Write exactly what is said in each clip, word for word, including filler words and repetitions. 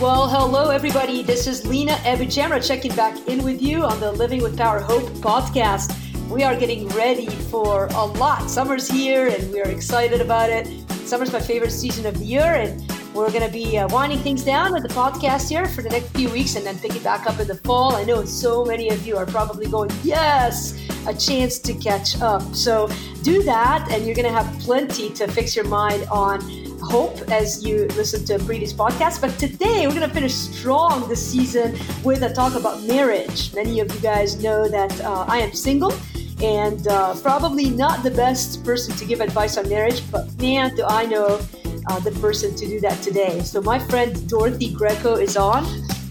Well, hello, everybody. This is Lena Abujamra checking back in with you on the Living With Power Hope podcast. We are getting ready for a lot. Summer's here, and we're excited about it. Summer's my favorite season of the year, and we're going to be uh, winding things down with the podcast here for the next few weeks and then pick it back up in the fall. I know so many of you are probably going, yes, a chance to catch up. So do that, and you're going to have plenty to fix your mind on hope as you listen to previous podcasts. But today we're going to finish strong this season with a talk about marriage. Many of you guys know that uh, I am single. And uh, probably not the best person to give advice on marriage, but man, do I know uh, the person to do that today. So my friend Dorothy Greco is on.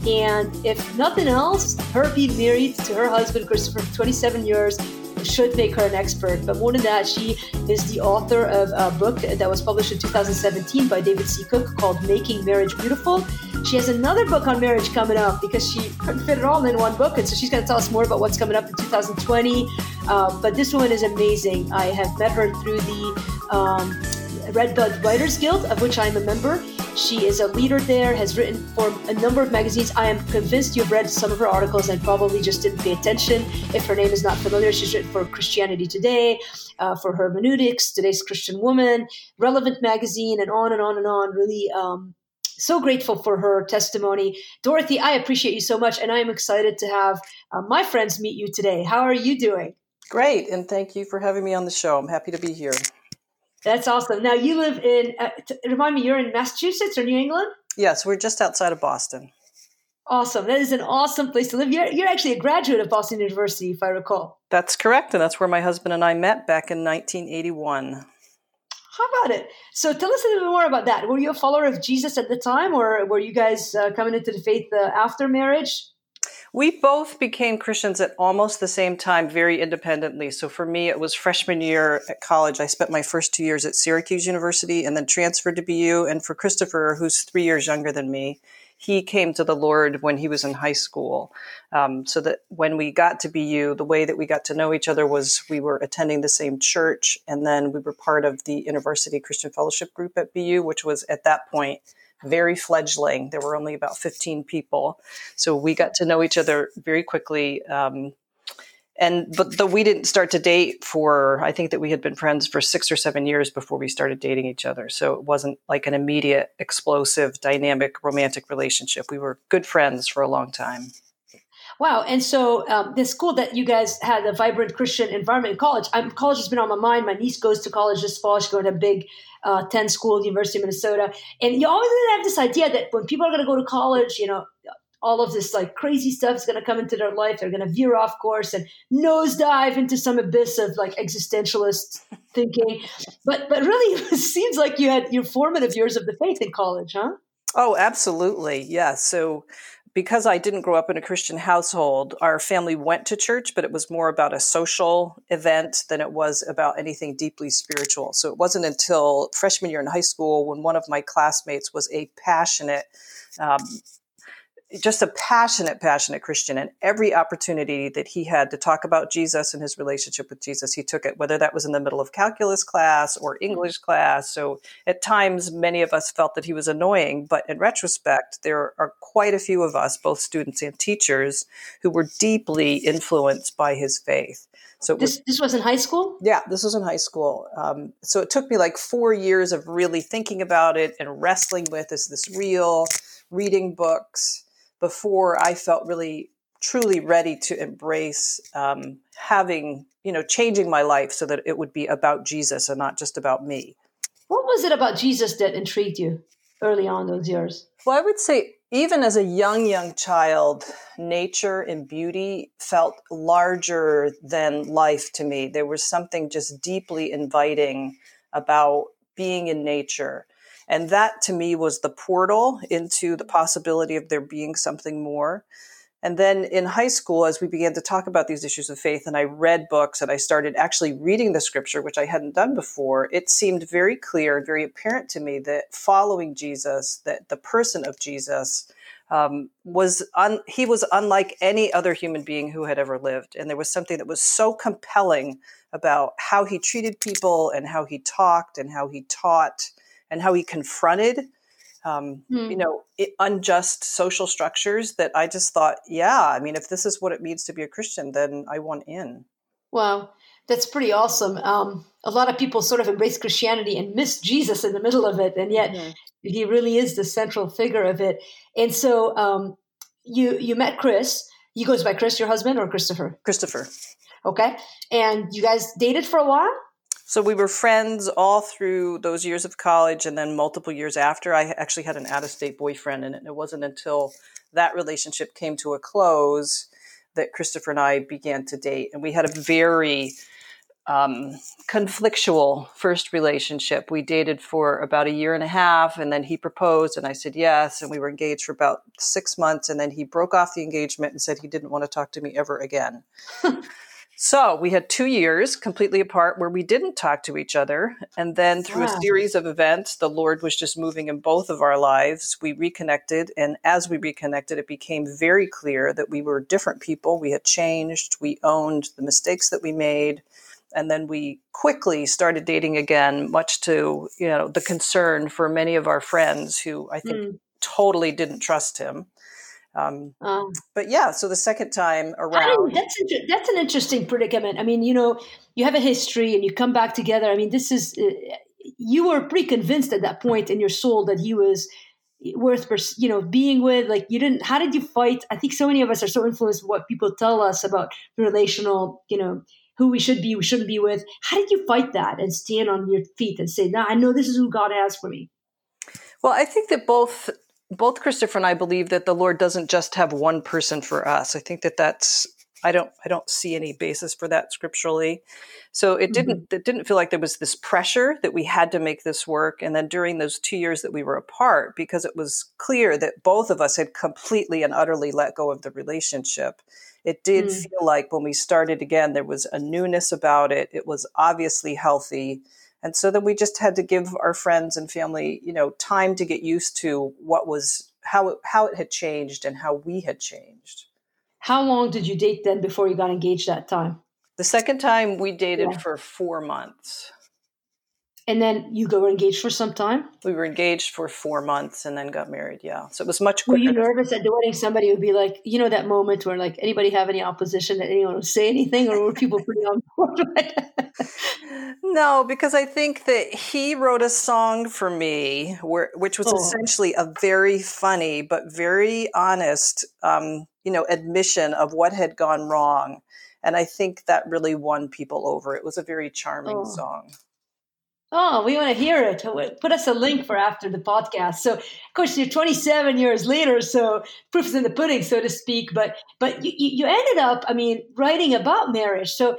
And if nothing else, her being married to her husband, Christopher, for twenty-seven years should make her an expert. But more than that, she is the author of a book that was published in two thousand seventeen by David C. Cook called Making Marriage Beautiful. She has another book on marriage coming up because she couldn't fit it all in one book. And so she's going to tell us more about what's coming up in two thousand twenty. Uh, but this woman is amazing. I have met her through the um, Redbud Writers Guild, of which I'm a member. She is a leader there, has written for a number of magazines. I am convinced you've read some of her articles and probably just didn't pay attention. If her name is not familiar, she's written for Christianity Today, uh, for Hermeneutics, Today's Christian Woman, Relevant Magazine, and on and on and on. Really um, so grateful for her testimony. Dorothy, I appreciate you so much, and I am excited to have uh, my friends meet you today. How are you doing? Great, and thank you for having me on the show. I'm happy to be here. That's awesome. Now, you live in, uh, t- remind me, you're in Massachusetts or New England? Yes, we're just outside of Boston. Awesome. That is an awesome place to live. You're, you're actually a graduate of Boston University, if I recall. That's correct, and that's where my husband and I met back in nineteen eighty-one. How about it? So tell us a little bit more about that. Were you a follower of Jesus at the time, or were you guys uh, coming into the faith uh, after marriage? We both became Christians at almost the same time, very independently. So for me, it was freshman year at college. I spent my first two years at Syracuse University and then transferred to B U. And for Christopher, who's three years younger than me, he came to the Lord when he was in high school. Um, so that when we got to B U, the way that we got to know each other was we were attending the same church. And then we were part of the University Christian Fellowship group at B U, which was at that point very fledgling. There were only about fifteen people. So we got to know each other very quickly. Um, and but the, we didn't start to date for, I think that we had been friends for six or seven years before we started dating each other. So it wasn't like an immediate, explosive, dynamic, romantic relationship. We were good friends for a long time. Wow. And so um, it's cool that you guys had a vibrant Christian environment in college. I'm, college has been on my mind. My niece goes to college this fall. She's going to a big uh, ten school, University of Minnesota. And you always have this idea that when people are going to go to college, you know, all of this like crazy stuff is going to come into their life. They're going to veer off course and nosedive into some abyss of like existentialist thinking. But but really, it seems like you had your formative years of the faith in college, huh? Oh, absolutely. Yeah. So because I didn't grow up in a Christian household, our family went to church, but it was more about a social event than it was about anything deeply spiritual. So it wasn't until freshman year in high school when one of my classmates was a passionate, um, just a passionate, passionate Christian. And every opportunity that he had to talk about Jesus and his relationship with Jesus, he took it, whether that was in the middle of calculus class or English class. So at times, many of us felt that he was annoying. But in retrospect, there are quite a few of us, both students and teachers, who were deeply influenced by his faith. So this, was, this was in high school? Yeah, this was in high school. Um, so it took me like four years of really thinking about it and wrestling with, is this real, reading books, before I felt really truly ready to embrace um, having, you know, changing my life so that it would be about Jesus and not just about me. What was it about Jesus that intrigued you early on those years? Well, I would say even as a young, young child, nature and beauty felt larger than life to me. There was something just deeply inviting about being in nature. And that, to me, was the portal into the possibility of there being something more. And then in high school, as we began to talk about these issues of faith, and I read books and I started actually reading the scripture, which I hadn't done before, it seemed very clear and very apparent to me that following Jesus, that the person of Jesus, um, was un- he was unlike any other human being who had ever lived. And there was something that was so compelling about how he treated people and how he talked and how he taught and how he confronted um, mm. you know, it, unjust social structures that I just thought, yeah, I mean, if this is what it means to be a Christian, then I want in. Wow. That's pretty awesome. Um, a lot of people sort of embrace Christianity and miss Jesus in the middle of it. And yet mm-hmm. he really is the central figure of it. And so um, you, you met Chris. He goes by Chris, your husband, or Christopher? Christopher. Okay. And you guys dated for a while? So we were friends all through those years of college, and then multiple years after. I actually had an out-of-state boyfriend, and it wasn't until that relationship came to a close that Christopher and I began to date. And we had a very um, conflictual first relationship. We dated for about a year and a half, and then he proposed, and I said yes, and we were engaged for about six months, and then he broke off the engagement and said he didn't want to talk to me ever again. So we had two years completely apart where we didn't talk to each other. And then through wow. a series of events, the Lord was just moving in both of our lives. We reconnected. And as we reconnected, it became very clear that we were different people. We had changed. We owned the mistakes that we made. And then we quickly started dating again, much to, you know, the concern for many of our friends who I think mm. totally didn't trust him. Um, um, but yeah, so the second time around. That's, inter- that's an interesting predicament. I mean, you know, you have a history and you come back together. I mean, this is, uh, you were pretty convinced at that point in your soul that he was worth, pers- you know, being with, like you didn't, how did you fight? I think so many of us are so influenced by what people tell us about relational, you know, who we should be, we shouldn't be with. How did you fight that and stand on your feet and say, no, I know this is who God has for me? Well, I think that both Both Christopher and I believe that the Lord doesn't just have one person for us. I think that that's, I don't, I don't see any basis for that scripturally. So it mm-hmm. didn't, it didn't feel like there was this pressure that we had to make this work. And then during those two years that we were apart, because it was clear that both of us had completely and utterly let go of the relationship, it did mm. feel like when we started again, there was a newness about it. It was obviously healthy. And so then we just had to give our friends and family, you know, time to get used to what was, how it, how it had changed and how we had changed. How long did you date then before you got engaged that time? The second time we dated yeah. for four months. And then you were engaged for some time? We were engaged for four months and then got married, yeah. So it was much quicker. Were you nervous at the wedding? Somebody would be like, you know, that moment where like, anybody have any opposition that anyone would say anything, or were people pretty on board with that? No, because I think that he wrote a song for me, where, which was oh. essentially a very funny but very honest, um, you know, admission of what had gone wrong. And I think that really won people over. It was a very charming oh. song. Oh, we want to hear it. Put us a link for after the podcast. So, of course, you're twenty-seven years later, so proof's in the pudding, so to speak. But but you, you ended up, I mean, writing about marriage. So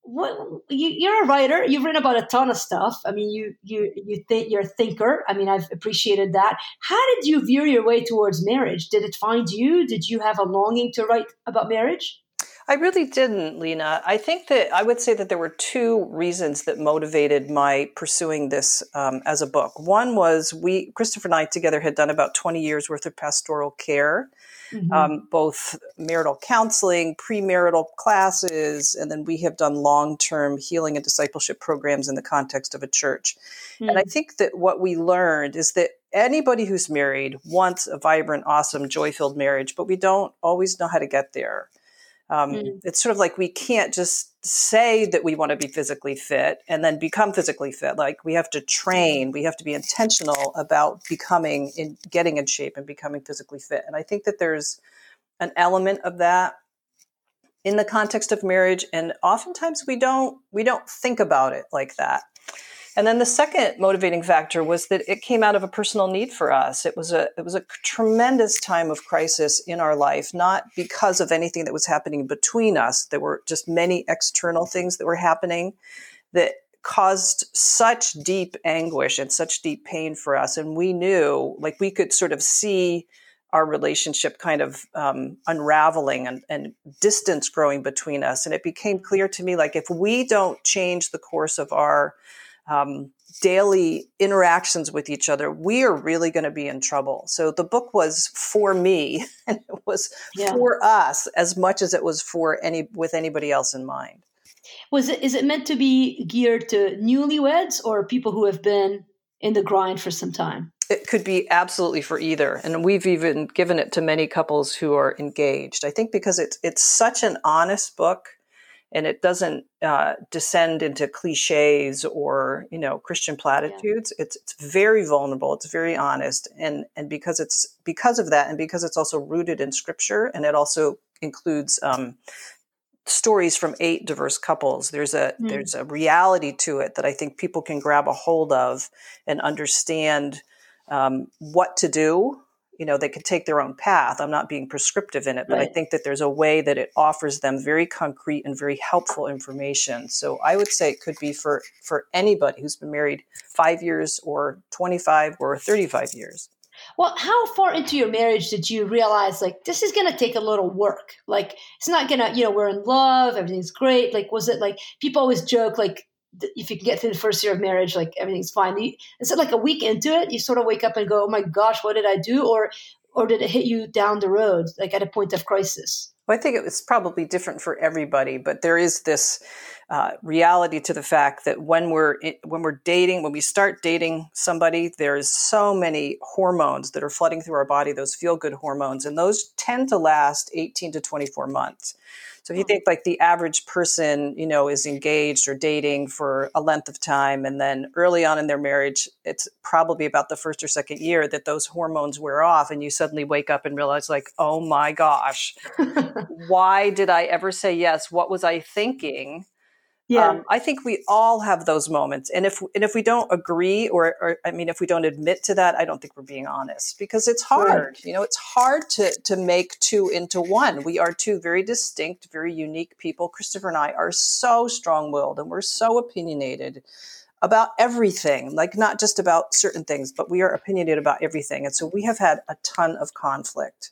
what, you, you're a writer. You've written about a ton of stuff. I mean, you you you think you're a thinker. I mean, I've appreciated that. How did you veer your way towards marriage? Did it find you? Did you have a longing to write about marriage? I really didn't, Lena. I think that I would say that there were two reasons that motivated my pursuing this um, as a book. One was we, Christopher and I together had done about twenty years worth of pastoral care, mm-hmm. um, both marital counseling, premarital classes, and then we have done long-term healing and discipleship programs in the context of a church. Mm-hmm. And I think that what we learned is that anybody who's married wants a vibrant, awesome, joy-filled marriage, but we don't always know how to get there. Um, mm. It's sort of like we can't just say that we want to be physically fit and then become physically fit. Like we have to train, we have to be intentional about becoming in getting in shape and becoming physically fit. And I think that there's an element of that in the context of marriage. And oftentimes we don't, we don't think about it like that. And then the second motivating factor was that it came out of a personal need for us. It was a it was a tremendous time of crisis in our life, not because of anything that was happening between us. There were just many external things that were happening that caused such deep anguish and such deep pain for us. And we knew, like we could sort of see our relationship kind of um, unraveling and, and distance growing between us. And it became clear to me, like if we don't change the course of our Um, daily interactions with each other, we are really going to be in trouble. So the book was for me, and it was yeah. for us as much as it was for any with anybody else in mind. Was it? Is it meant to be geared to newlyweds or people who have been in the grind for some time? it could be absolutely for either. And we've even given it to many couples who are engaged. I think because it's, it's such an honest book, and it doesn't uh, descend into cliches or, you know, Christian platitudes. Yeah. It's, it's very vulnerable. It's very honest. And, and because it's because of that, and because it's also rooted in scripture, and it also includes um, stories from eight diverse couples. There's a, mm. there's a reality to it that I think people can grab a hold of and understand um, what to do. You know, they can take their own path. I'm not being prescriptive in it, but right. I think that there's a way that it offers them very concrete and very helpful information. So I would say it could be for, for anybody who's been married five years or twenty-five or thirty-five years. Well, how far into your marriage did you realize, like, this is going to take a little work? Like, it's not going to, you know, we're in love, everything's great. Like, was it like, people always joke, like, if you can get through the first year of marriage, like everything's fine. You, instead, like a week into it, you sort of wake up and go, "Oh my gosh, what did I do?" Or, or did it hit you down the road, like at a point of crisis? Well, I think it was probably different for everybody, but there is this uh, reality to the fact that when we're in, when we're dating, when we start dating somebody, there's so many hormones that are flooding through our body, those feel-good hormones, and those tend to last eighteen to twenty-four months. So if you think like the average person, you know, is engaged or dating for a length of time, and then early on in their marriage, it's probably about the first or second year that those hormones wear off, and you suddenly wake up and realize like, oh my gosh, why did I ever say yes? What was I thinking? Yeah, um, I think we all have those moments. And if and if we don't agree or, or I mean, if we don't admit to that, I don't think we're being honest, because it's hard. Right. You know, it's hard to, to make two into one. We are two very distinct, very unique people. Christopher and I are so strong-willed, and we're so opinionated about everything, like not just about certain things, but we are opinionated about everything. And so we have had a ton of conflict.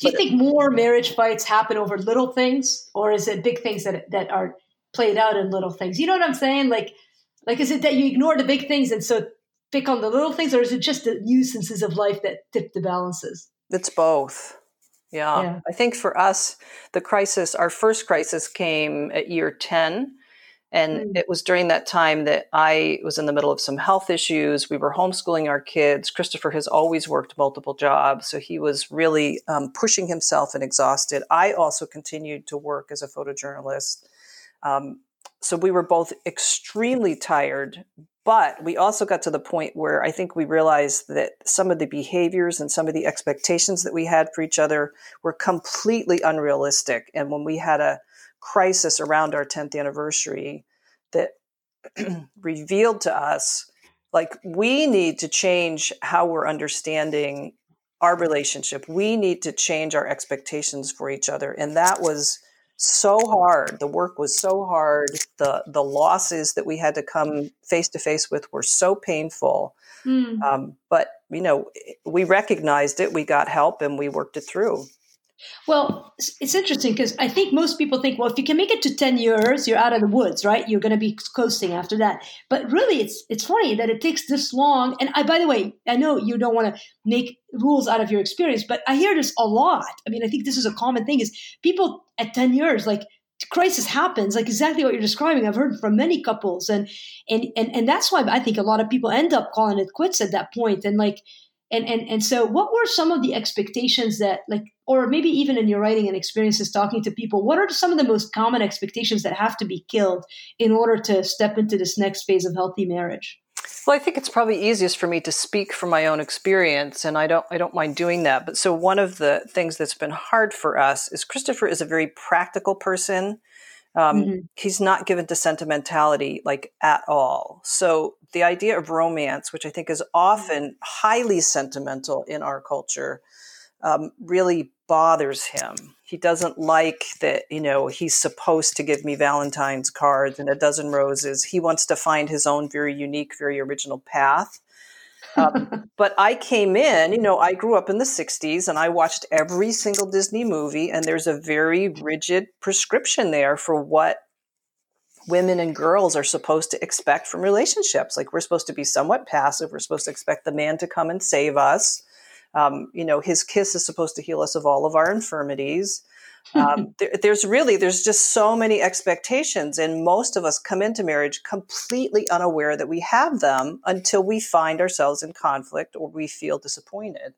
Do you but, think more marriage fights happen over little things, or is it big things that that are played out in little things? You know what I'm saying? Like, like, is it that you ignore the big things and so pick on the little things, or is it just the nuisances of life that tip the balances? It's both. Yeah. yeah. I think for us, the crisis, our first crisis came at year ten. And mm. it was during that time that I was in the middle of some health issues. We were homeschooling our kids. Christopher has always worked multiple jobs, so he was really um, pushing himself and exhausted. I also continued to work as a photojournalist. Um, so we were both extremely tired, but we also got to the point where I think we realized that some of the behaviors and some of the expectations that we had for each other were completely unrealistic. And when we had a crisis around our tenth anniversary that revealed to us, like, we need to change how we're understanding our relationship. We need to change our expectations for each other. And that was so hard. The work was so hard. The the losses that we had to come face to face with were so painful. Mm. Um, but, you know, we recognized it, we got help, and we worked it through. Well, it's interesting because I think most people think, well, if you can make it to ten years, you're out of the woods, right? You're going to be coasting after that. But really, it's it's funny that it takes this long. And I, by the way, I know you don't want to make rules out of your experience, but I hear this a lot. I mean, I think this is a common thing, is people at ten years, like, crisis happens, like exactly what you're describing. I've heard from many couples. And, and, and, and that's why I think a lot of people end up calling it quits at that point. And like, And and and so what were some of the expectations that, like, or maybe even in your writing and experiences talking to people, what are some of the most common expectations that have to be killed in order to step into this next phase of healthy marriage? Well, I think it's probably easiest for me to speak from my own experience, and I don't I don't mind doing that. But so one of the things that's been hard for us is Christopher is a very practical person. Um, mm-hmm. He's not given to sentimentality, like, at all. So the idea of romance, which I think is often highly sentimental in our culture, um, really bothers him. He doesn't like that, you know, he's supposed to give me Valentine's cards and a dozen roses. He wants to find his own very unique, very original path. um, but I came in, you know, I grew up in the sixties, and I watched every single Disney movie, and there's a very rigid prescription there for what women and girls are supposed to expect from relationships. Like, we're supposed to be somewhat passive. We're supposed to expect the man to come and save us. Um, you know, his kiss is supposed to heal us of all of our infirmities. Um, there, there's really, there's just so many expectations, and most of us come into marriage completely unaware that we have them until we find ourselves in conflict or we feel disappointed.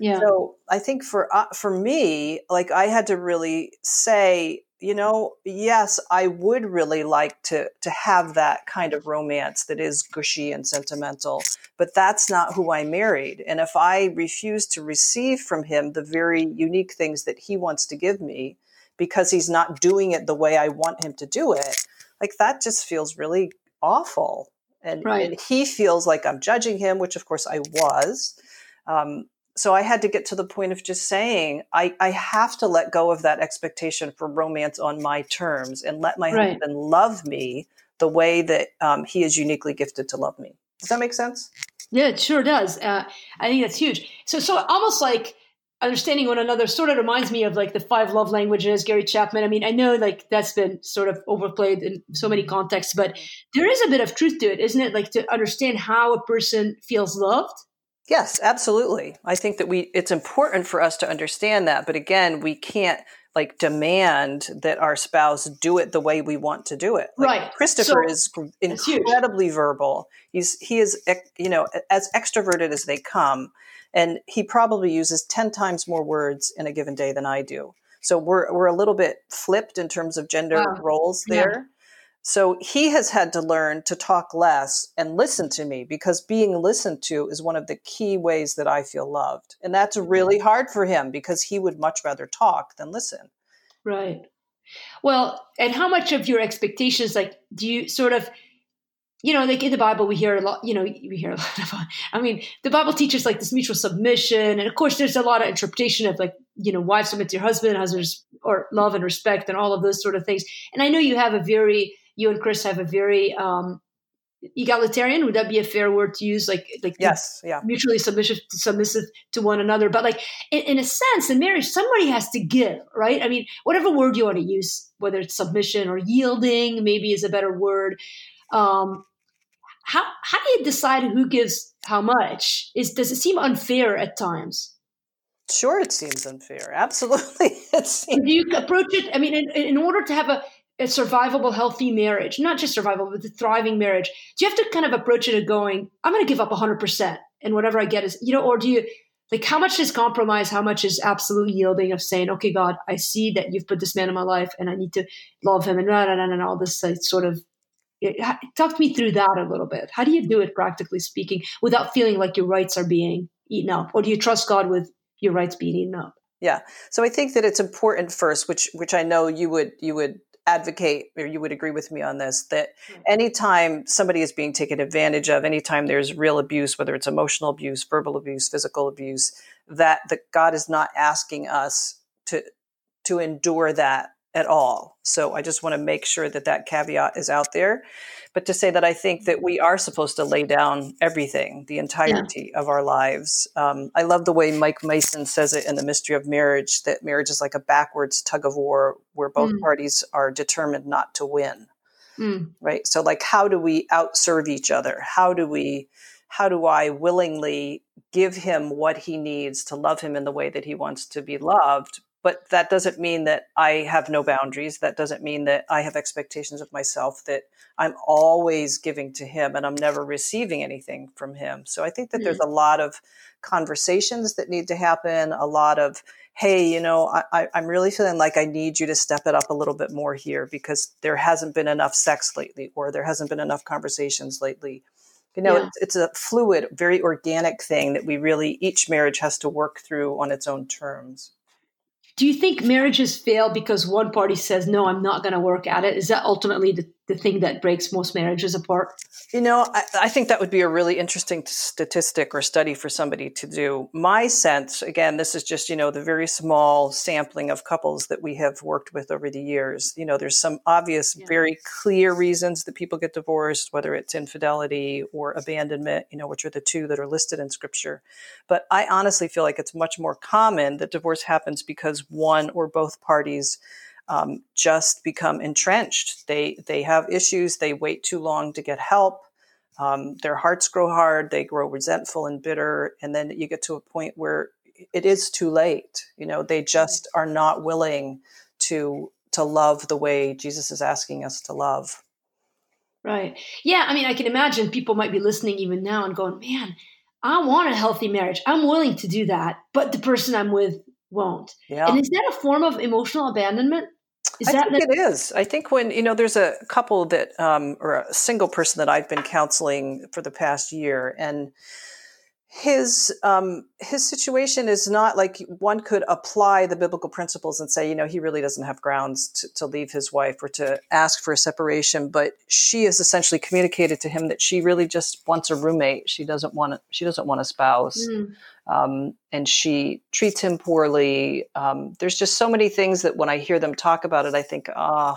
Yeah. So I think for, uh, for me, like I had to really say, you know, yes, I would really like to, to have that kind of romance that is gushy and sentimental, but that's not who I married. And if I refuse to receive from him the very unique things that he wants to give me because he's not doing it the way I want him to do it, like that just feels really awful. And, right. and he feels like I'm judging him, which of course I was. Um, So I had to get to the point of just saying, I, I have to let go of that expectation for romance on my terms and let my right. husband love me the way that um, he is uniquely gifted to love me. Does that make sense? Yeah, it sure does. Uh, I think that's huge. So, so almost like understanding one another sort of reminds me of like the five love languages, Gary Chapman. I mean, I know like that's been sort of overplayed in so many contexts, but there is a bit of truth to it, isn't it? Like to understand how a person feels loved. Yes, absolutely. I think that we, it's important for us to understand that. But again, we can't like demand that our spouse do it the way we want to do it. Like, right. Christopher so, is incredibly verbal. He's, he is, you know, as extroverted as they come. And he probably uses ten times more words in a given day than I do. So we're, we're a little bit flipped in terms of gender wow. roles there. Yeah. So he has had to learn to talk less and listen to me, because being listened to is one of the key ways that I feel loved. And that's really hard for him because he would much rather talk than listen. Right. Well, and how much of your expectations, like, do you sort of, you know, like in the Bible, we hear a lot, you know, we hear a lot of, I mean, the Bible teaches like this mutual submission. And of course, there's a lot of interpretation of like, you know, wives submit to your husband, husbands, or love and respect and all of those sort of things. And I know you have a very, you and Chris have a very um, egalitarian, would that be a fair word to use? Like, like yes, yeah. mutually submissive, submissive to one another. But like, in, in a sense, in marriage, somebody has to give, right? I mean, whatever word you want to use, whether it's submission or yielding, maybe is a better word. Um, how how do you decide who gives how much? Is does it seem unfair at times? Sure, it seems unfair. Absolutely, it seems. Do you approach it? I mean, in, in order to have a a survivable, healthy marriage, not just survivable, but a thriving marriage, do you have to kind of approach it at going, I'm going to give up one hundred percent and whatever I get is, you know, or do you, like how much is compromise? How much is absolute yielding of saying, okay, God, I see that you've put this man in my life and I need to love him and rah, rah, rah, and all this like, sort of, it, talk me through that a little bit. How do you do it practically speaking without feeling like your rights are being eaten up? Or do you trust God with your rights being eaten up? Yeah. So I think that it's important first, which, which I know you would, you would, advocate, or you would agree with me on this, that anytime somebody is being taken advantage of, anytime there's real abuse, whether it's emotional abuse, verbal abuse, physical abuse, that the, God is not asking us to to endure that at all. So I just want to make sure that that caveat is out there. But to say that I think that we are supposed to lay down everything, the entirety yeah. of our lives. Um, I love the way Mike Mason says it in The Mystery of Marriage, that marriage is like a backwards tug of war where both mm. parties are determined not to win. Mm. Right? So like, how do we outserve each other? How do we, how do I willingly give him what he needs to love him in the way that he wants to be loved? But that doesn't mean that I have no boundaries. That doesn't mean that I have expectations of myself, that I'm always giving to him and I'm never receiving anything from him. So I think that mm-hmm. there's a lot of conversations that need to happen, a lot of, hey, you know, I, I, I'm really feeling like I need you to step it up a little bit more here because there hasn't been enough sex lately, or there hasn't been enough conversations lately. You know, yeah. it's, it's a fluid, very organic thing that we really, each marriage has to work through on its own terms. Do you think marriages fail because one party says, no, I'm not going to work at it? Is that ultimately the, the thing that breaks most marriages apart? You know, I, I think that would be a really interesting statistic or study for somebody to do. My sense, again, this is just, you know, the very small sampling of couples that we have worked with over the years. You know, there's some obvious, yeah. very clear reasons that people get divorced, whether it's infidelity or abandonment, you know, which are the two that are listed in scripture. But I honestly feel like it's much more common that divorce happens because one or both parties um, just become entrenched. They they have issues. They wait too long to get help. Um, their hearts grow hard. They grow resentful and bitter. And then you get to a point where it is too late. You know, they just are not willing to to love the way Jesus is asking us to love. Right. Yeah. I mean, I can imagine people might be listening even now and going, man, I want a healthy marriage. I'm willing to do that, but the person I'm with won't. Yeah. And is that a form of emotional abandonment? Is I that think the- it is. I think when, you know, there's a couple that, um, or a single person that I've been counseling for the past year, and His um, his situation is not like one could apply the biblical principles and say, you know, he really doesn't have grounds to, to leave his wife or to ask for a separation. But she has essentially communicated to him that she really just wants a roommate. She doesn't want a, she doesn't want a spouse, mm. um, and she treats him poorly. Um, there's just so many things that when I hear them talk about it, I think, ah, oh,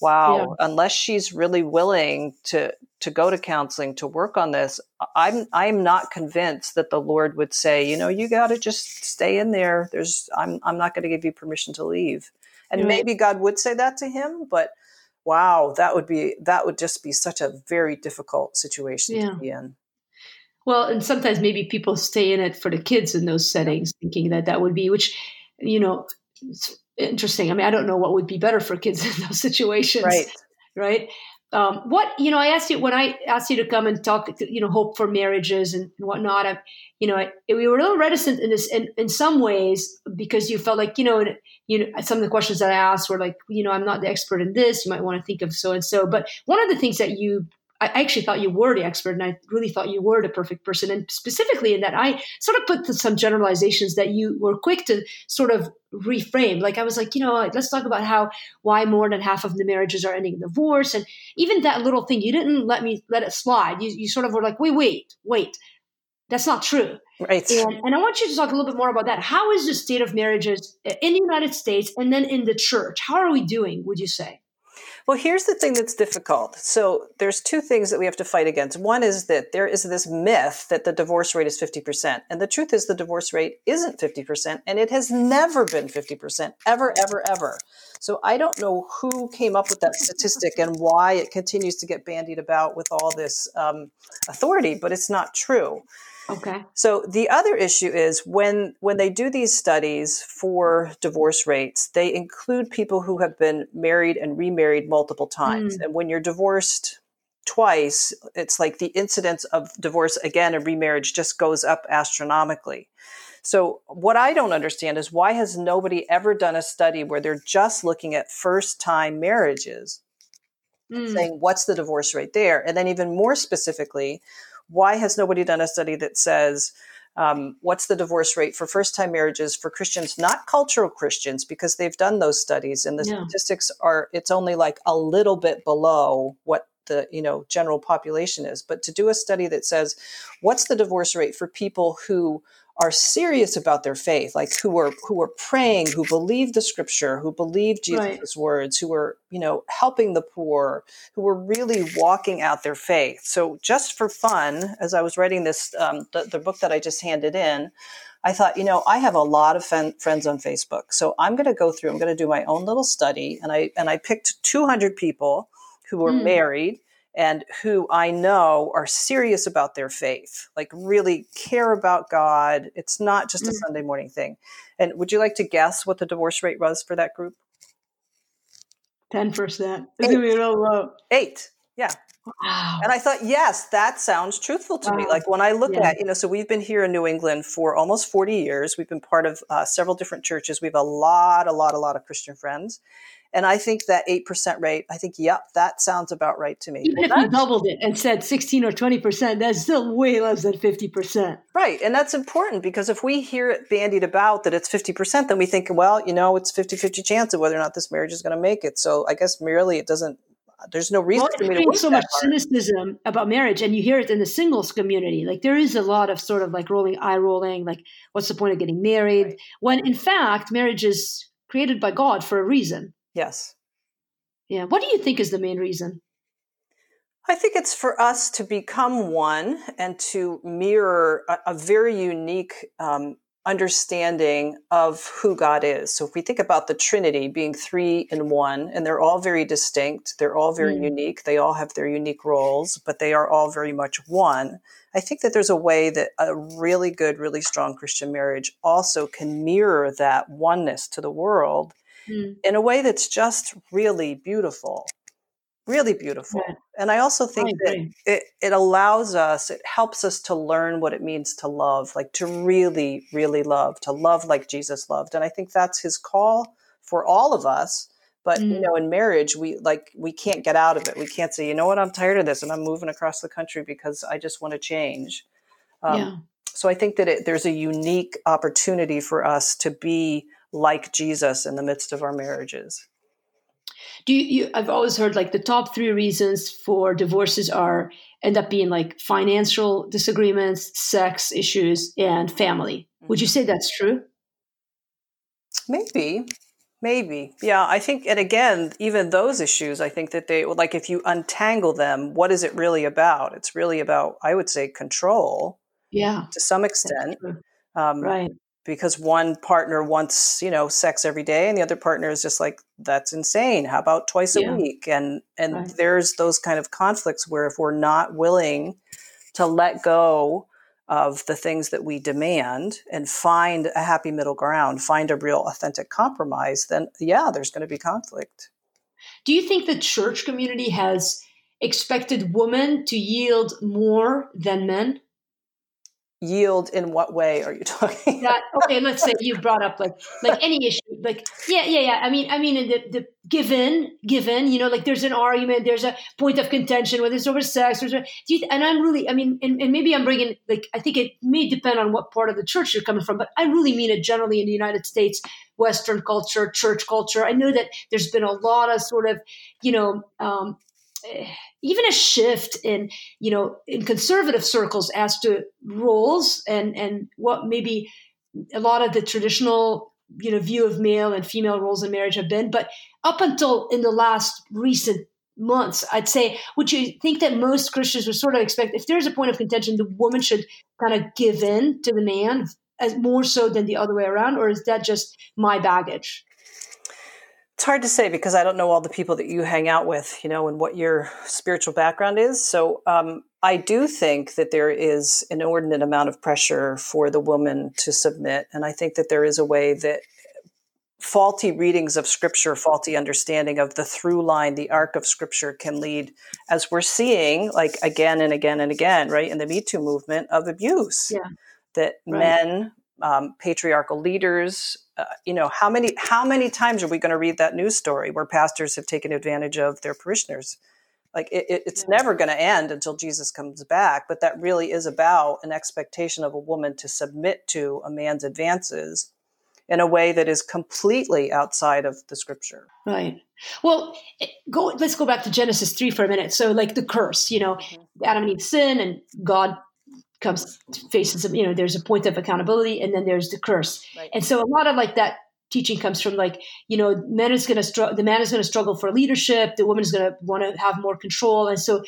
wow. Yeah. Unless she's really willing to. to go to counseling, to work on this, I'm I'm not convinced that the Lord would say, you know, you got to just stay in there. There's I'm I'm not going to give you permission to leave. And yeah. maybe God would say that to him, but wow, that would be that would just be such a very difficult situation yeah. to be in. Well, and sometimes maybe people stay in it for the kids in those settings, thinking that that would be, which, you know, it's interesting. I mean, I don't know what would be better for kids in those situations, right? Right. Um, what, you know, I asked you, when I asked you to come and talk, you know, hope for marriages and whatnot, I, you know, I, we were a little reticent in this, in, in some ways, because you felt like, you know, you know, some of the questions that I asked were like, you know, I'm not the expert in this, you might want to think of so-and-so. But one of the things that you, I actually thought you were the expert, and I really thought you were the perfect person. And specifically in that, I sort of put some generalizations that you were quick to sort of reframe. Like I was like, you know, let's talk about how, why more than half of the marriages are ending in divorce. And even that little thing, you didn't let me let it slide. You, you sort of were like, wait, wait, wait, that's not true. Right. And, and I want you to talk a little bit more about that. How is the state of marriages in the United States and then in the church? How are we doing, would you say? Well, here's the thing that's difficult. So there's two things that we have to fight against. One is that there is this myth that the divorce rate is fifty percent. And the truth is the divorce rate isn't fifty percent, and it has never been fifty percent, ever, ever, ever. So I don't know who came up with that statistic and why it continues to get bandied about with all this um, authority, but it's not true. Okay. So the other issue is when when they do these studies for divorce rates, they include people who have been married and remarried multiple times. Mm. And when you're divorced twice, it's like the incidence of divorce again and remarriage just goes up astronomically. So what I don't understand is why has nobody ever done a study where they're just looking at first-time marriages, mm. saying what's the divorce rate there? And then even more specifically, why has nobody done a study that says, um, what's the divorce rate for first-time marriages for Christians, not cultural Christians, because they've done those studies and the yeah. statistics are, it's only like a little bit below what the, you know, general population is. But to do a study that says, what's the divorce rate for people who are serious about their faith, like who are who are praying, who believe the scripture, who believe Jesus' right. words, who are, you know, helping the poor, who are really walking out their faith. So just for fun, as I was writing this, um, the, the book that I just handed in, I thought, you know, I have a lot of fen- friends on Facebook, so I'm going to go through, I'm going to do my own little study, and I and I picked two hundred people who were mm. married and who I know are serious about their faith, like really care about God. It's not just a mm. Sunday morning thing. And would you like to guess what the divorce rate was for that group? ten percent. It's going to be real low. Eight. Yeah. Wow. And I thought, yes, that sounds truthful to wow. me. Like when I look yeah. at, you know, so we've been here in New England for almost forty years. We've been part of uh, several different churches. We have a lot, a lot, a lot of Christian friends. And I think that eight percent rate, I think, yep, that sounds about right to me. Even well, if you doubled it and said sixteen or twenty percent, that's still way less than fifty percent. Right. And that's important because if we hear it bandied about that it's fifty percent, then we think, well, you know, it's fifty-fifty chance of whether or not this marriage is going to make it. So I guess merely it doesn't, there's no reason well, for me to work so much hard. Cynicism about marriage, and you hear it in the singles community. Like there is a lot of sort of like rolling, eye rolling, like what's the point of getting married? Right. When in fact, marriage is created by God for a reason. Yes. Yeah. What do you think is the main reason? I think it's for us to become one and to mirror a, a very unique um, understanding of who God is. So if we think about the Trinity being three in one, and they're all very distinct, they're all very mm. unique, they all have their unique roles, but they are all very much one. I think that there's a way that a really good, really strong Christian marriage also can mirror that oneness to the world mm. in a way that's just really beautiful. Really beautiful. Yeah. And I also think I that it, it allows us, it helps us to learn what it means to love, like to really, really love, to love like Jesus loved. And I think that's his call for all of us. But, mm. you know, in marriage, we like, we can't get out of it. We can't say, you know what, I'm tired of this and I'm moving across the country because I just want to change. Um, yeah. So I think that it, there's a unique opportunity for us to be like Jesus in the midst of our marriages. Do you, you, I've always heard like the top three reasons for divorces are end up being like financial disagreements, sex issues, and family. Would you say that's true? Maybe, maybe. Yeah, I think, and again, even those issues, I think that they, like if you untangle them, what is it really about? It's really about, I would say, control. Yeah. To some extent. Um, right. Because one partner wants, you know, sex every day and the other partner is just like, that's insane. How about twice yeah. a week? And and right. there's those kind of conflicts where if we're not willing to let go of the things that we demand and find a happy middle ground, find a real authentic compromise, then yeah, there's going to be conflict. Do you think the church community has expected women to yield more than men? Yield in what way are you talking about? That, okay, let's say you brought up like like any issue, like yeah, yeah, yeah. I mean, I mean, the the given, given, you know, like there's an argument, there's a point of contention, whether it's over sex or do you, and I'm really, I mean, and, and maybe I'm bringing like I think it may depend on what part of the church you're coming from, but I really mean it generally in the United States, Western culture, church culture. I know that there's been a lot of sort of, you know. Um, even a shift in, you know, in conservative circles as to roles and, and what maybe a lot of the traditional, you know, view of male and female roles in marriage have been. But up until in the last recent months, I'd say, would you think that most Christians would sort of expect if there's a point of contention, the woman should kind of give in to the man as more so than the other way around? Or is that just my baggage? It's hard to say because I don't know all the people that you hang out with, you know, and what your spiritual background is. So um, I do think that there is an inordinate amount of pressure for the woman to submit. And I think that there is a way that faulty readings of Scripture, faulty understanding of the through line, the arc of Scripture can lead, as we're seeing, like again and again and again, right, in the Me Too movement of abuse, yeah. that right. men... Um, patriarchal leaders, uh, you know, how many how many times are we going to read that news story where pastors have taken advantage of their parishioners? Like it, it, it's yeah. never going to end until Jesus comes back. But that really is about an expectation of a woman to submit to a man's advances in a way that is completely outside of the Scripture. Right. Well, go. Let's go back to Genesis three for a minute. So, like the curse, you know, Adam and Eve sin, and God. Comes faces, you know, there's a point of accountability and then there's the curse. Right. And so a lot of like that teaching comes from like, you know, man is going to struggle, the man is going to struggle for leadership. The woman is going to want to have more control. And so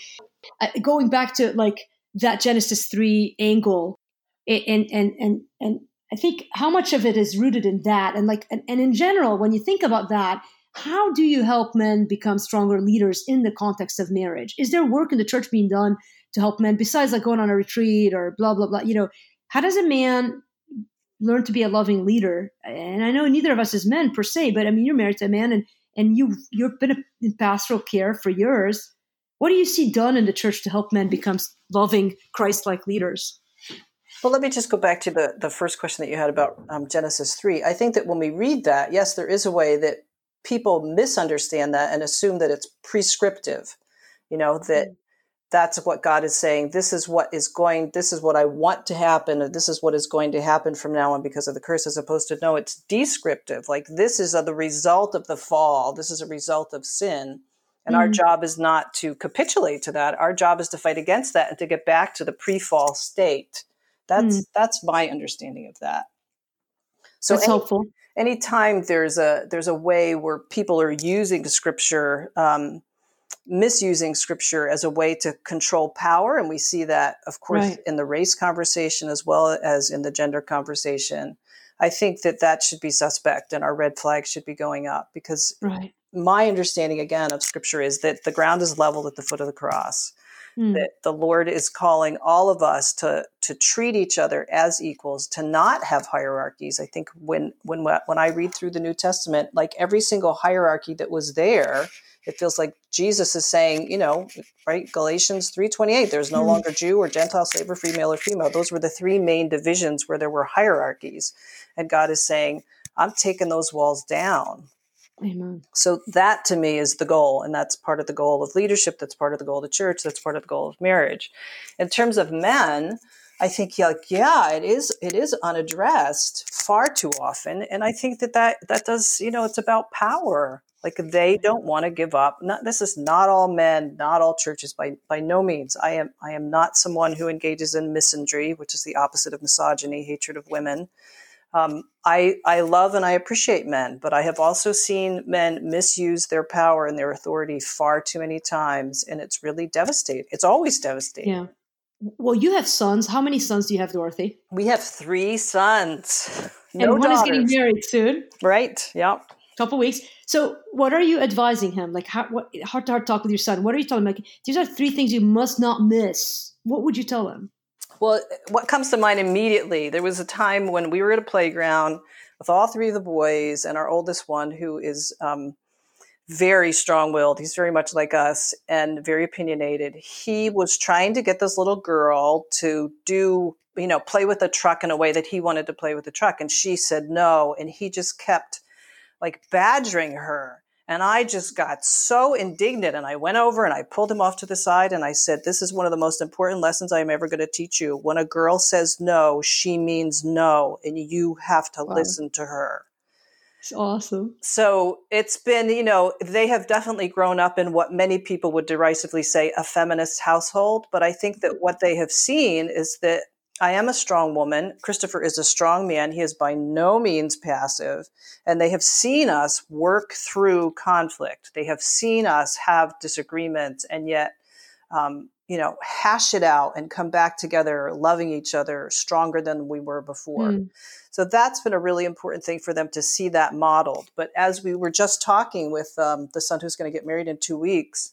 uh, going back to like that Genesis three angle and, and, and, and I think how much of it is rooted in that. And like, and, and in general, when you think about that, how do you help men become stronger leaders in the context of marriage? Is there work in the church being done to help men besides like going on a retreat or blah, blah, blah, you know, how does a man learn to be a loving leader? And I know neither of us is men per se, but I mean, you're married to a man and, and you, you've been in pastoral care for years. What do you see done in the church to help men become loving Christ-like leaders? Well, let me just go back to the, the first question that you had about um, Genesis three. I think that when we read that, yes, there is a way that people misunderstand that and assume that it's prescriptive, you know, that that's what God is saying. This is what is going, this is what I want to happen, or this is what is going to happen from now on because of the curse, as opposed to, no, it's descriptive. Like this is a, the result of the fall. This is a result of sin. And mm-hmm. our job is not to capitulate to that. Our job is to fight against that and to get back to the pre-fall state. That's, mm-hmm. that's my understanding of that. So that's any, helpful. Anytime there's a, there's a way where people are using Scripture, um, misusing Scripture as a way to control power. And we see that, of course, right. in the race conversation, as well as in the gender conversation. I think that that should be suspect and our red flag should be going up, because right. my understanding, again, of Scripture is that the ground is leveled at the foot of the cross, mm. that the Lord is calling all of us to to treat each other as equals, to not have hierarchies. I think when when when I read through the New Testament, like every single hierarchy that was there, it feels like Jesus is saying, you know, right, Galatians three twenty-eight, there's no longer Jew or Gentile, slave or free, male or female. Those were the three main divisions where there were hierarchies. And God is saying, I'm taking those walls down. Amen. So that to me is the goal. And that's part of the goal of leadership. That's part of the goal of the church. That's part of the goal of marriage. In terms of men, I think, like, yeah, it is it is unaddressed far too often. And I think that that, that does, you know, it's about power. Like, they don't want to give up. Not, this is not all men, not all churches, by by no means. I am I am not someone who engages in misandry, which is the opposite of misogyny, hatred of women. Um, I I love and I appreciate men, but I have also seen men misuse their power and their authority far too many times, and it's really devastating. It's always devastating. Yeah. Well, you have sons. How many sons do you have, Dorothy? We have three sons. No and one daughters. Is getting married soon. Right. Yeah. Couple weeks. So what are you advising him? Like, how, what, heart to heart talk with your son. What are you telling him? Like, these are three things you must not miss. What would you tell him? Well, what comes to mind immediately, there was a time when we were at a playground with all three of the boys and our oldest one, who is um, very strong-willed. He's very much like us and very opinionated. He was trying to get this little girl to do, you know, play with the truck in a way that he wanted to play with the truck. And she said no. And he just kept like badgering her. And I just got so indignant, and I went over and I pulled him off to the side and I said, this is one of the most important lessons I am ever going to teach you. When a girl says no, she means no, and you have to wow. listen to her. It's awesome. So it's been, you know, they have definitely grown up in what many people would derisively say a feminist household. But I think that what they have seen is that I am a strong woman. Christopher is a strong man. He is by no means passive. And they have seen us work through conflict. They have seen us have disagreements and yet, um, you know, hash it out and come back together, loving each other stronger than we were before. Mm. So that's been a really important thing for them to see that modeled. But as we were just talking with um, the son who's going to get married in two weeks,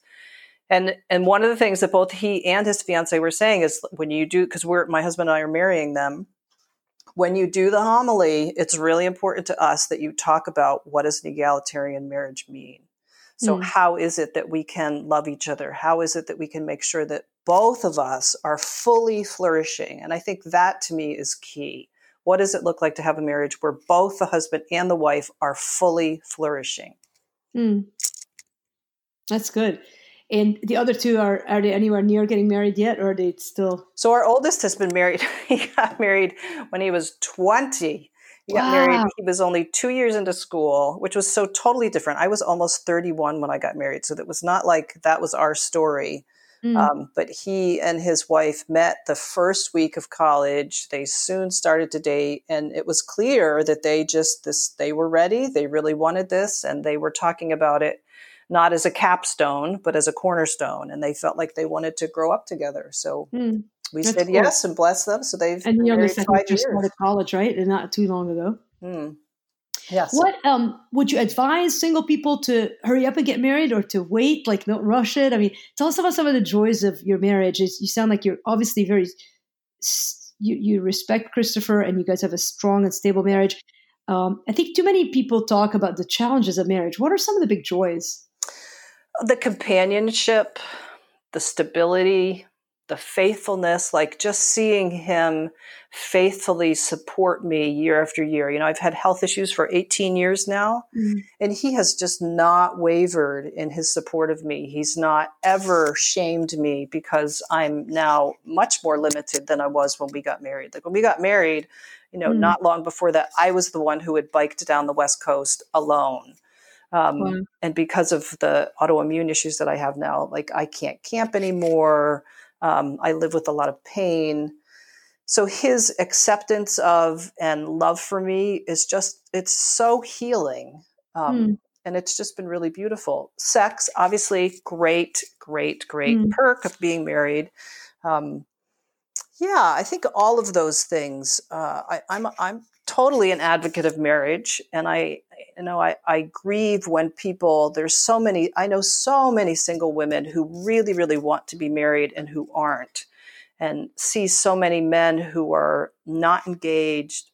And and one of the things that both he and his fiance were saying is when you do, because we're my husband and I are marrying them, when you do the homily, it's really important to us that you talk about what does an egalitarian marriage mean. So mm. how is it that we can love each other? How is it that we can make sure that both of us are fully flourishing? And I think that to me is key. What does it look like to have a marriage where both the husband and the wife are fully flourishing? Mm. That's good. And the other two, are are they anywhere near getting married yet, or are they still? So our oldest has been married. He got married when he was twenty. He wow. got married. He was only two years into school, which was so totally different. I was almost thirty-one when I got married. So that was not like that was our story. Mm. Um, but he and his wife met the first week of college. They soon started to date, and it was clear that they just this they were ready. They really wanted this, and they were talking about it. Not as a capstone, but as a cornerstone. And they felt like they wanted to grow up together. So mm, we said cool. yes and bless them. So they've and been married five years. Started college, right? And not too long ago. Mm. Yes. What um, would you advise single people to hurry up and get married, or to wait, like don't rush it? I mean, tell us about some of the joys of your marriage. It's, you sound like you're obviously very, you, you respect Christopher, and you guys have a strong and stable marriage. Um, I think too many people talk about the challenges of marriage. What are some of the big joys? The companionship, the stability, the faithfulness, like just seeing him faithfully support me year after year. You know, I've had health issues for eighteen years now, mm-hmm. and he has just not wavered in his support of me. He's not ever shamed me because I'm now much more limited than I was when we got married. Like when we got married, you know, mm-hmm. not long before that, I was the one who had biked down the West Coast alone. Um, wow. And because of the autoimmune issues that I have now, like I can't camp anymore. Um, I live with a lot of pain. So his acceptance of and love for me is just, it's so healing. Um, mm. And it's just been really beautiful. Sex, obviously, great, great, great mm. perk of being married. Um, yeah, I think all of those things, uh, I, I'm, I'm, totally an advocate of marriage. And I, you know, I, I grieve when people, there's so many, I know so many single women who really, really want to be married and who aren't, and see so many men who are not engaged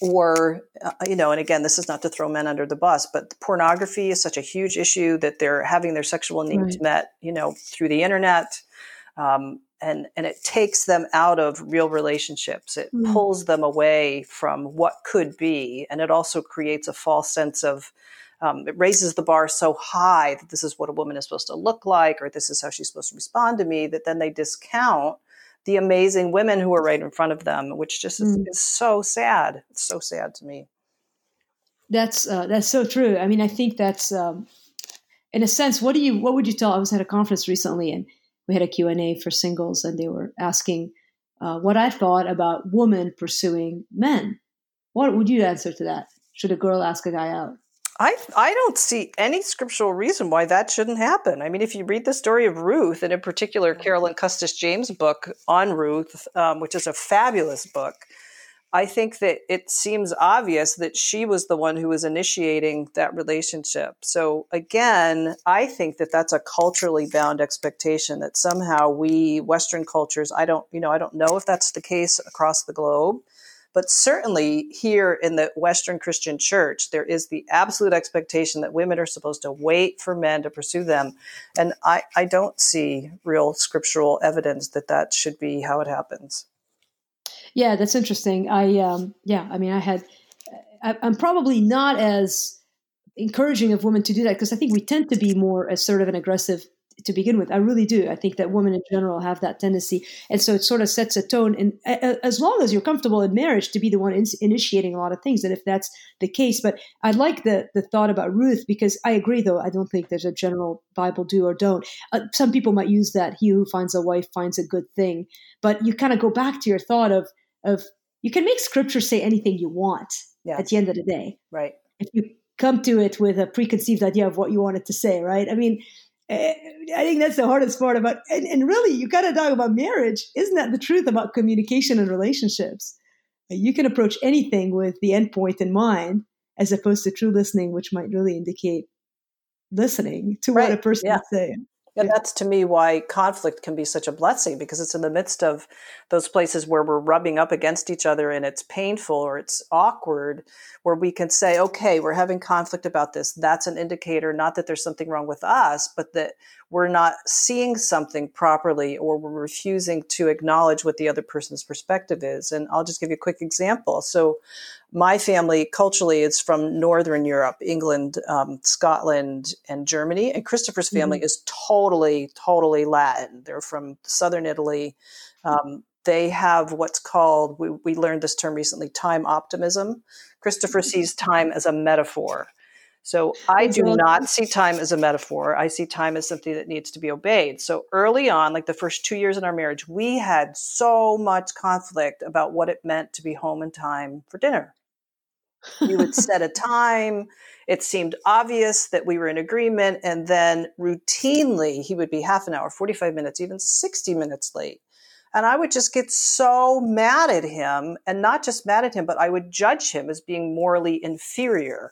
or, uh, you know, and again, this is not to throw men under the bus, but pornography is such a huge issue that they're having their sexual needs right. met, you know, through the internet. Um, And and it takes them out of real relationships. It mm. pulls them away from what could be. And it also creates a false sense of, um, it raises the bar so high that this is what a woman is supposed to look like, or this is how she's supposed to respond to me, that then they discount the amazing women who are right in front of them, which just is, mm. is so sad. It's so sad to me. That's uh, that's so true. I mean, I think that's, um, in a sense, what do you, what would you tell? I was at a conference recently, and we had a Q and A for singles, and they were asking uh, what I thought about women pursuing men. What would you answer to that? Should a girl ask a guy out? I I don't see any scriptural reason why that shouldn't happen. I mean, if you read the story of Ruth, and in particular Carolyn Custis James' book on Ruth, um, which is a fabulous book, I think that it seems obvious that she was the one who was initiating that relationship. So again, I think that that's a culturally bound expectation that somehow we Western cultures, I don't, you know, I don't know if that's the case across the globe, but certainly here in the Western Christian church, there is the absolute expectation that women are supposed to wait for men to pursue them. And I, I don't see real scriptural evidence that that should be how it happens. Yeah, that's interesting. I, um, yeah, I mean, I had, I, I'm probably not as encouraging of women to do that, because I think we tend to be more assertive and aggressive to begin with. I really do. I think that women in general have that tendency. And so it sort of sets a tone. And as long as you're comfortable in marriage to be the one in, initiating a lot of things, and if that's the case, but I like the, the thought about Ruth, because I agree, though, I don't think there's a general Bible do or don't. Uh, some people might use that he who finds a wife finds a good thing, but you kind of go back to your thought of, of you can make scripture say anything you want yes. at the end of the day. Right. If you come to it with a preconceived idea of what you want it to say, right? I mean, I think that's the hardest part about, and, and really, you got to talk about marriage. Isn't that the truth about communication and relationships? You can approach anything with the end point in mind, as opposed to true listening, which might really indicate listening to right. what a person yeah. is saying. And that's to me why conflict can be such a blessing, because it's in the midst of those places where we're rubbing up against each other and it's painful or it's awkward, where we can say, okay, we're having conflict about this. That's an indicator, not that there's something wrong with us, but that we're not seeing something properly, or we're refusing to acknowledge what the other person's perspective is. And I'll just give you a quick example. So my family culturally is from Northern Europe, England, um, Scotland, and Germany. And Christopher's family mm-hmm. is totally, totally Latin. They're from Southern Italy. Um, they have what's called, we, we learned this term recently, time optimism. Christopher sees time as a metaphor. So I do not see time as a metaphor. I see time as something that needs to be obeyed. So early on, like the first two years in our marriage, we had so much conflict about what it meant to be home in time for dinner. We would set a time. It seemed obvious that we were in agreement. And then routinely, he would be half an hour, forty-five minutes, even sixty minutes late. And I would just get so mad at him, and not just mad at him, but I would judge him as being morally inferior.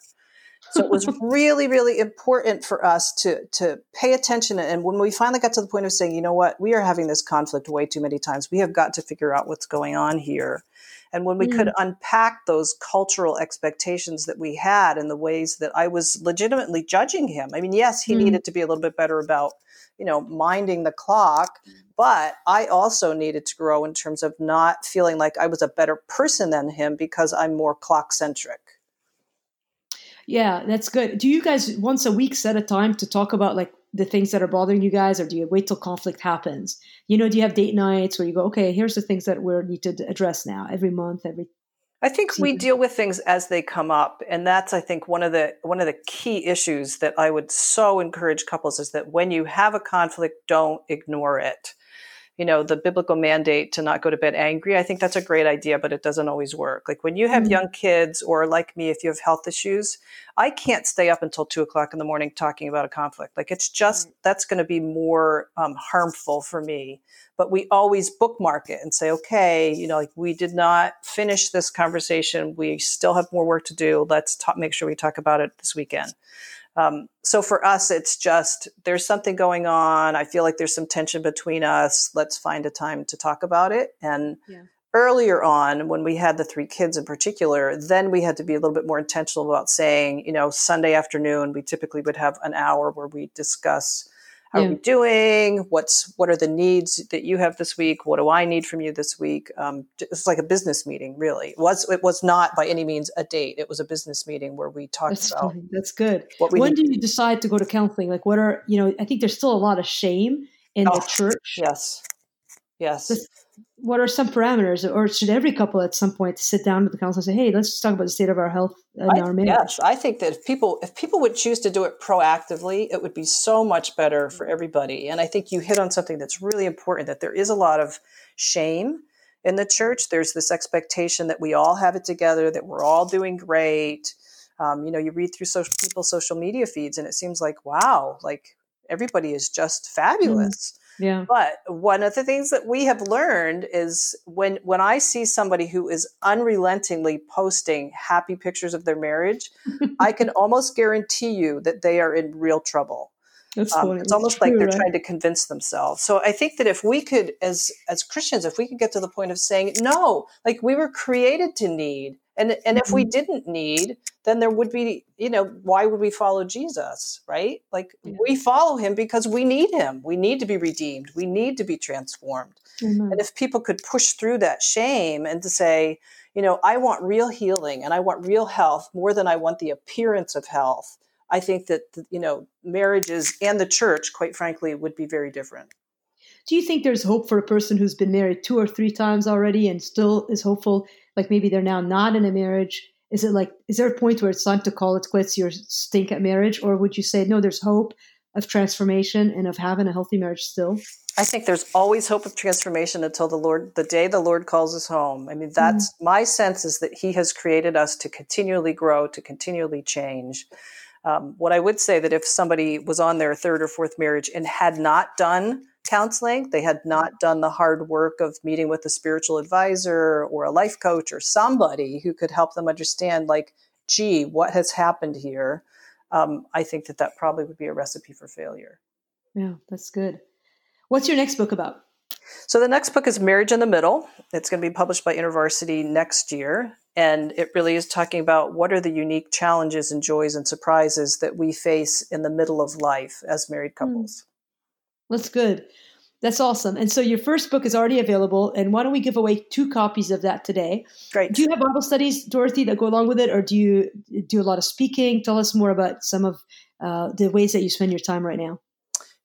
So it was really, really important for us to to pay attention. And when we finally got to the point of saying, you know what, we are having this conflict way too many times. We have got to figure out what's going on here. And when we mm. could unpack those cultural expectations that we had and the ways that I was legitimately judging him. I mean, yes, he mm. needed to be a little bit better about, you know, minding the clock, but I also needed to grow in terms of not feeling like I was a better person than him because I'm more clock centric. Yeah, that's good. Do you guys once a week set a time to talk about like the things that are bothering you guys, or do you wait till conflict happens? You know, do you have date nights where you go, okay, here's the things that we need to address now every month, every I think season. We deal with things as they come up. And that's, I think, one of the one of the key issues that I would so encourage couples is that when you have a conflict, don't ignore it. you know, the biblical mandate to not go to bed angry. I think that's a great idea, but it doesn't always work. Like when you have mm-hmm. young kids, or like me, if you have health issues, I can't stay up until two o'clock in the morning talking about a conflict. Like it's just, mm-hmm. that's going to be more um, harmful for me. But we always bookmark it and say, okay, you know, like we did not finish this conversation. We still have more work to do. Let's ta- make sure we talk about it this weekend. Um, so for us, it's just, there's something going on. I feel like there's some tension between us. Let's find a time to talk about it. And yeah. earlier on, when we had the three kids in particular, then we had to be a little bit more intentional about saying, you know, Sunday afternoon, we typically would have an hour where we discuss how yeah. are we doing? What's, what are the needs that you have this week? What do I need from you this week? Um, it's like a business meeting, really. It was, it was not by any means a date. It was a business meeting where we talked That's about funny. That's good. What we when do you decide to go to counseling? Like what are, you know, I think there's still a lot of shame in oh, the church. Yes. Yes. This, what are some parameters, or should every couple at some point sit down with the counselor and say, hey, let's talk about the state of our health and I, our marriage? Yes, I think that if people, if people would choose to do it proactively, it would be so much better for everybody. And I think you hit on something that's really important, that there is a lot of shame in the church. There's this expectation that we all have it together, that we're all doing great. Um, you know, you read through social, people's social media feeds and it seems like, wow, like everybody is just fabulous. Mm-hmm. Yeah. But one of the things that we have learned is when, when I see somebody who is unrelentingly posting happy pictures of their marriage, I can almost guarantee you that they are in real trouble. That's um, funny. It's almost true, like they're right? trying to convince themselves. So I think that if we could, as, as Christians, if we could get to the point of saying, no, like we were created to need. And, and if we didn't need, then there would be, you know, why would we follow Jesus, right? Like yeah. we follow him because we need him. We need to be redeemed. We need to be transformed. Mm-hmm. And if people could push through that shame and to say, you know, I want real healing and I want real health more than I want the appearance of health, I think that, you know, marriages and the church, quite frankly, would be very different. Do you think there's hope for a person who's been married two or three times already and still is hopeful? Like maybe they're now not in a marriage. Is it like, is there a point where it's time to call it quits, your stink at marriage? Or would you say, no, there's hope of transformation and of having a healthy marriage still? I think there's always hope of transformation until the Lord, the day the Lord calls us home. I mean, that's mm-hmm. my sense is that he has created us to continually grow, to continually change. Um, what I would say that if somebody was on their third or fourth marriage and had not done counseling, they had not done the hard work of meeting with a spiritual advisor or a life coach or somebody who could help them understand, like, gee, what has happened here? Um, I think that that probably would be a recipe for failure. Yeah, that's good. What's your next book about? So the next book is Marriage in the Middle. It's going to be published by InterVarsity next year. And it really is talking about what are the unique challenges and joys and surprises that we face in the middle of life as married couples. Mm. That's good. That's awesome. And so your first book is already available. And why don't we give away two copies of that today? Great. Do you have Bible studies, Dorothy, that go along with it? Or do you do a lot of speaking? Tell us more about some of uh, the ways that you spend your time right now.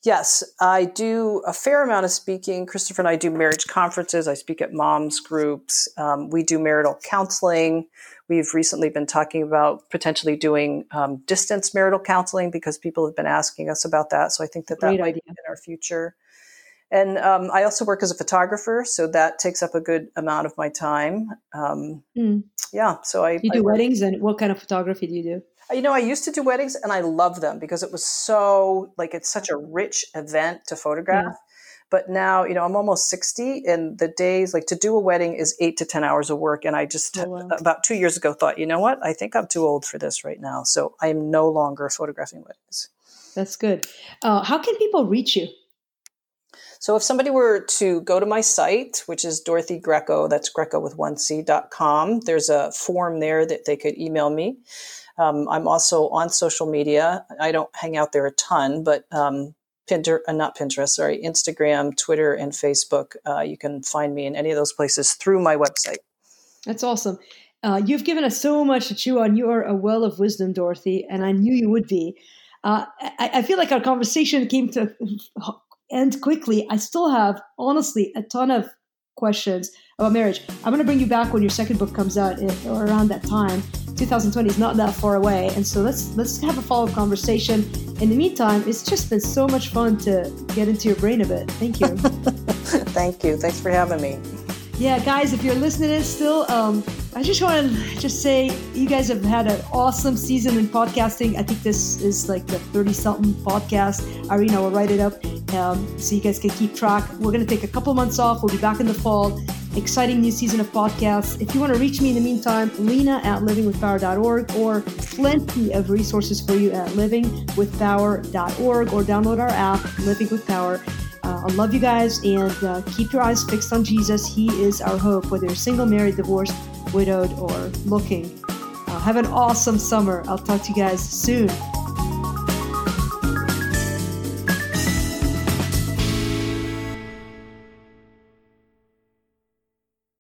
Yes, I do a fair amount of speaking. Christopher and I do marriage conferences. I speak at moms groups. Um, we do marital counseling. We've recently been talking about potentially doing um, distance marital counseling because people have been asking us about that. So I think that that might be in our future. And um, I also work as a photographer, so that takes up a good amount of my time. Um, mm. Yeah, so I you do I work- weddings, and what kind of photography do you do? You know, I used to do weddings and I loved them because it was so like, it's such a rich event to photograph. Yeah. But now, you know, I'm almost sixty and the days like to do a wedding is eight to ten hours of work. And I just oh, wow. about two years ago thought, you know what, I think I'm too old for this right now. So I am no longer photographing weddings. That's good. Uh, how can people reach you? So if somebody were to go to my site, which is Dorothy Greco, that's Greco with one C dot com, there's a form there that they could email me. Um, I'm also on social media. I don't hang out there a ton, but um, Pinterest, uh, not Pinterest, sorry, Instagram, Twitter, and Facebook. Uh, you can find me in any of those places through my website. That's awesome. Uh, you've given us so much to chew on. You are a well of wisdom, Dorothy, and I knew you would be. Uh, I, I feel like our conversation came to end quickly. I still have, honestly, a ton of questions about marriage. I'm going to bring you back when your second book comes out if, or around that time. twenty twenty is not that far away. And so let's let's have a follow-up conversation. In the meantime, it's just been so much fun to get into your brain a bit. Thank you. Thank you. Thanks for having me. Yeah, guys, if you're listening to this still, um, I just want to just say you guys have had an awesome season in podcasting. I think this is like the thirty-something podcast. Irene, I will write it up um, so you guys can keep track. We're going to take a couple months off. We'll be back in the fall. Exciting new season of podcasts. If you want to reach me in the meantime, Lena at living with power dot org, or plenty of resources for you at living with power dot org, or download our app, Living With Power. Uh, I love you guys, and uh, keep your eyes fixed on Jesus. He is our hope, whether you're single, married, divorced, widowed, or looking. Uh, have an awesome summer. I'll talk to you guys soon.